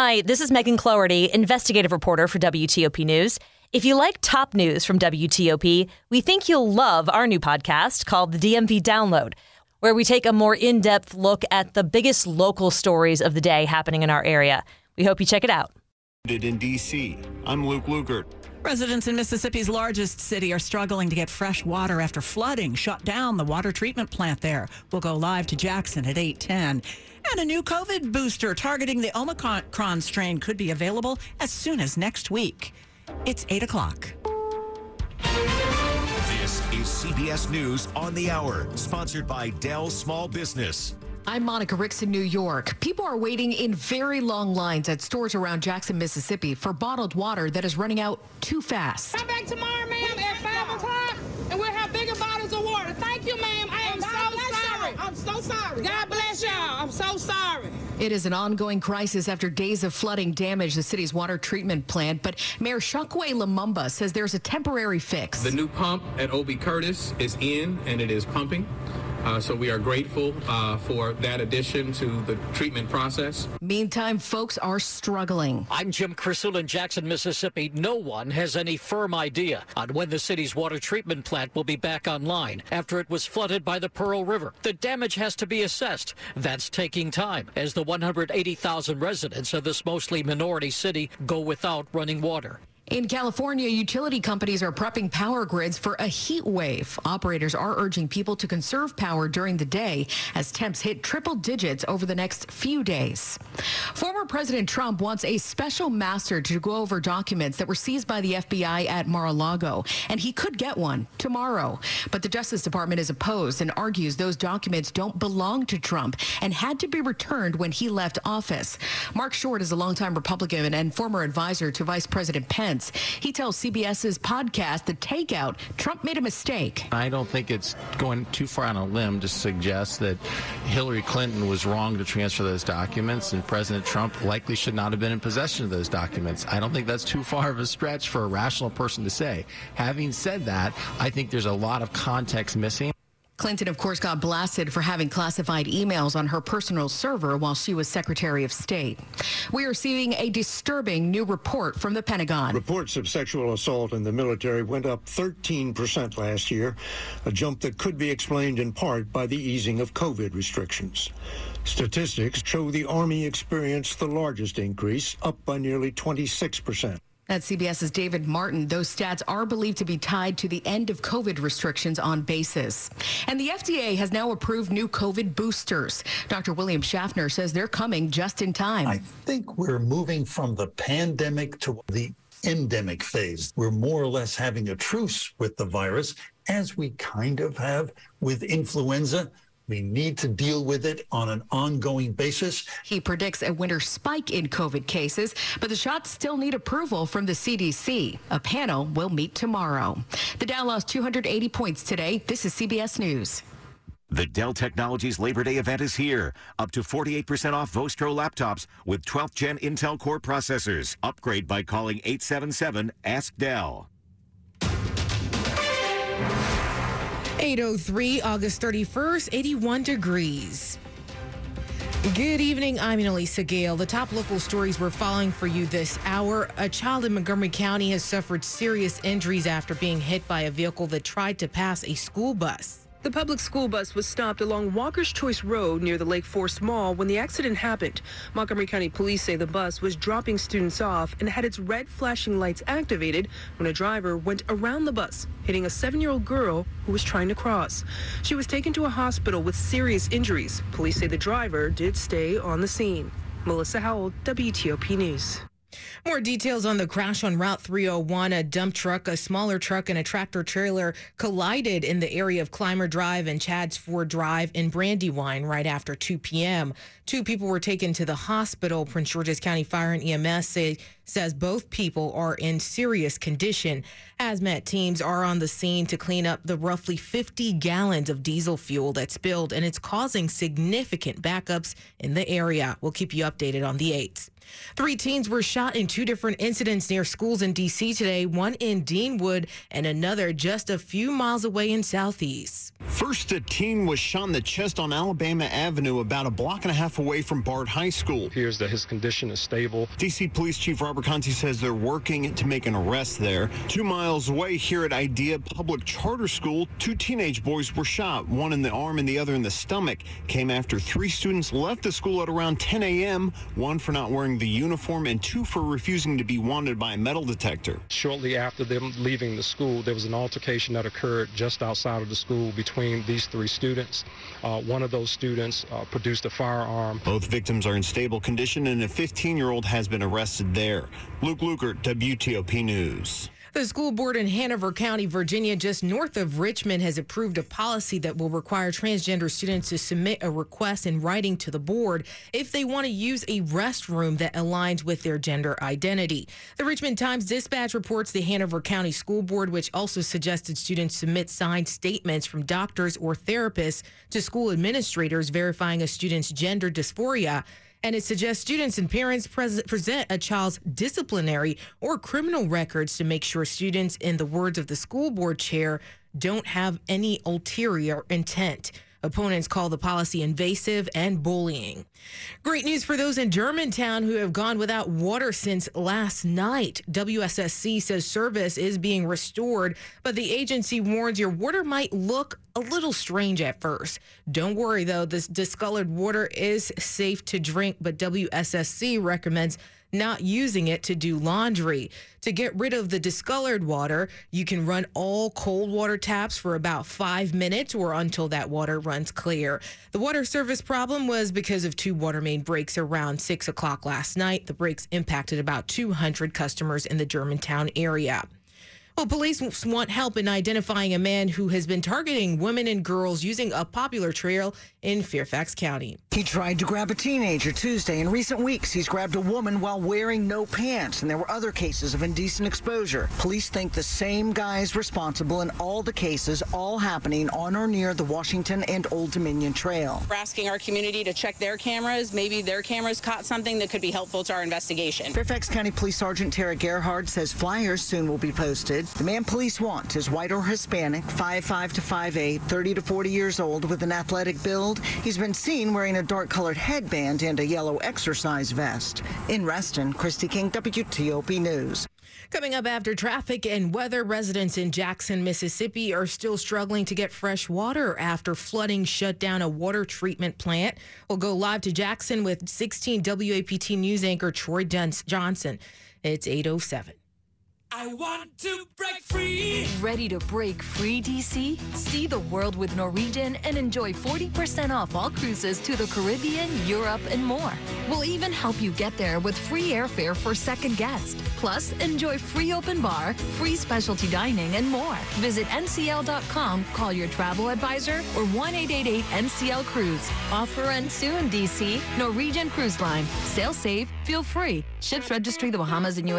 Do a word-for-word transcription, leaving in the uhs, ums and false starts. Hi, this is Megan Cloherty, investigative reporter for W T O P News. If you like top news from W T O P, we think you'll love our new podcast called the D M V Download, where we take a more in-depth look at the biggest local stories of the day happening in our area. We hope you check it out. In D C, I'm Luke Lukert. Residents in Mississippi's largest city are struggling to get fresh water after flooding shut down the water treatment plant there. We'll go live to Jackson at eight ten. And a new COVID booster targeting the Omicron strain could be available as soon as next week. It's eight o'clock. This is C B S News on the Hour, sponsored by Dell Small Business. I'm Monica Ricks in New York. People are waiting in very long lines at stores around Jackson, Mississippi for bottled water that is running out too fast. Come back tomorrow, ma'am, at five o'clock, and we'll have bigger bottles of water. Thank you, ma'am. I am so sorry. I'm so sorry. God bless y'all. I'm so sorry. It is an ongoing crisis after days of flooding damaged the city's water treatment plant, but Mayor Shaquay Lumumba says there's a temporary fix. The new pump at O B Curtis is in, and it is pumping. Uh, so we are grateful uh, for that addition to the treatment process. Meantime, folks are struggling. I'm Jim Crisul in Jackson, Mississippi. No one has any firm idea on when the city's water treatment plant will be back online after it was flooded by the Pearl River. The damage has to be assessed. That's taking time as the one hundred eighty thousand residents of this mostly minority city go without running water. In California, utility companies are prepping power grids for a heat wave. Operators are urging people to conserve power during the day as temps hit triple digits over the next few days. Former President Trump wants a special master to go over documents that were seized by the F B I at Mar-a-Lago, and he could get one tomorrow. But the Justice Department is opposed and argues those documents don't belong to Trump and had to be returned when he left office. Mark Short is a longtime Republican and former advisor to Vice President Pence. He tells CBS's podcast, The Takeout, Trump made a mistake. I don't think it's going too far on a limb to suggest that Hillary Clinton was wrong to transfer those documents, and President Trump likely should not have been in possession of those documents. I don't think that's too far of a stretch for a rational person to say. Having said that, I think there's a lot of context missing. Clinton, of course, got blasted for having classified emails on her personal server while she was Secretary of State. We are receiving a disturbing new report from the Pentagon. Reports of sexual assault in the military went up thirteen percent last year, a jump that could be explained in part by the easing of COVID restrictions. Statistics show the Army experienced the largest increase, up by nearly twenty-six percent. At CBS's David Martin, those stats are believed to be tied to the end of COVID restrictions on bases. And the F D A has now approved new COVID boosters. Doctor William Schaffner says they're coming just in time. I think we're moving from the pandemic to the endemic phase. We're more or less having a truce with the virus, as we kind of have with influenza. We need to deal with it on an ongoing basis. He predicts a winter spike in COVID cases, but the shots still need approval from the C D C. A panel will meet tomorrow. The Dow lost two hundred eighty points today. This is C B S News. The Dell Technologies Labor Day event is here. Up to forty-eight percent off Vostro laptops with twelfth gen Intel Core processors. Upgrade by calling eight seven seven ask Dell. eight oh three, August thirty-first, eighty-one degrees. Good evening, I'm Annalisa Gale. The top local stories we're following for you this hour. A child in Montgomery County has suffered serious injuries after being hit by a vehicle that tried to pass a school bus. The public school bus was stopped along Walker's Choice Road near the Lake Forest Mall when the accident happened. Montgomery County police say the bus was dropping students off and had its red flashing lights activated when a driver went around the bus, hitting a seven-year-old girl who was trying to cross. She was taken to a hospital with serious injuries. Police say the driver did stay on the scene. Melissa Howell, W T O P News. More details on the crash on Route three oh one. A dump truck, a smaller truck, and a tractor trailer collided in the area of Clymer Drive and Chads Ford Drive in Brandywine right after two p.m. Two people were taken to the hospital. Prince George's County Fire and E M S say says both people are in serious condition. Hazmat teams are on the scene to clean up the roughly fifty gallons of diesel fuel that spilled, and it's causing significant backups in the area. We'll keep you updated on the eights. Three teens were shot in two different incidents near schools in D C today, one in Deanwood and another just a few miles away in Southeast. First, a teen was shot in the chest on Alabama Avenue about a block and a half away from Bard High School. It appears that his condition is stable. D C Police Chief Robert Conte says they're working to make an arrest there. Two miles away here at Idea Public Charter School, two teenage boys were shot, one in the arm and the other in the stomach. Came after three students left the school at around ten a.m., one for not wearing the uniform and two for refusing to be wanted by a metal detector. Shortly after them leaving the school, there was an altercation that occurred just outside of the school between these three students. Uh, one of those students uh, produced a firearm. Both victims are in stable condition, and a fifteen-year-old has been arrested there. Luke Lukert, W T O P News. The school board in Hanover County, Virginia, just north of Richmond, has approved a policy that will require transgender students to submit a request in writing to the board if they want to use a restroom that aligns with their gender identity. The Richmond Times-Dispatch reports the Hanover County School Board, which also suggested students submit signed statements from doctors or therapists to school administrators verifying a student's gender dysphoria. And it suggests students and parents pres- present a child's disciplinary or criminal records to make sure students, in the words of the school board chair, don't have any ulterior intent. Opponents call the policy invasive and bullying. Great news for those in Germantown who have gone without water since last night. W S S C says service is being restored, but the agency warns your water might look a little strange at first. Don't worry, though. This discolored water is safe to drink, but W S S C recommends not using it to do laundry. To get rid of the discolored water, you can run all cold water taps for about five minutes or until that water runs clear. The water service problem was because of two water main breaks around six o'clock last night. The breaks impacted about two hundred customers in the Germantown area. Well, police want help in identifying a man who has been targeting women and girls using a popular trail in Fairfax County. He tried to grab a teenager Tuesday. In recent weeks, he's grabbed a woman while wearing no pants, and there were other cases of indecent exposure. Police think the same guy is responsible in all the cases, all happening on or near the Washington and Old Dominion Trail. We're asking our community to check their cameras. Maybe their cameras caught something that could be helpful to our investigation. Fairfax County Police Sergeant Tara Gerhard says flyers soon will be posted. The man police want is white or Hispanic, five five to five eight, thirty to forty years old, with an athletic build. He's been seen wearing a dark-colored headband and a yellow exercise vest. In Reston, Christy King, W T O P News. Coming up after traffic and weather, residents in Jackson, Mississippi are still struggling to get fresh water after flooding shut down a water treatment plant. We'll go live to Jackson with sixteen W A P T News anchor Troy Johnson. It's eight oh seven. I want to break free. Ready to break free, D C? See the world with Norwegian and enjoy forty percent off all cruises to the Caribbean, Europe, and more. We'll even help you get there with free airfare for second guest. Plus, enjoy free open bar, free specialty dining, and more. Visit N C L dot com, call your travel advisor, or one eight eight eight N C L Cruise. Offer ends soon, D C. Norwegian Cruise Line. Sail safe, feel free. Ships registry the Bahamas and U S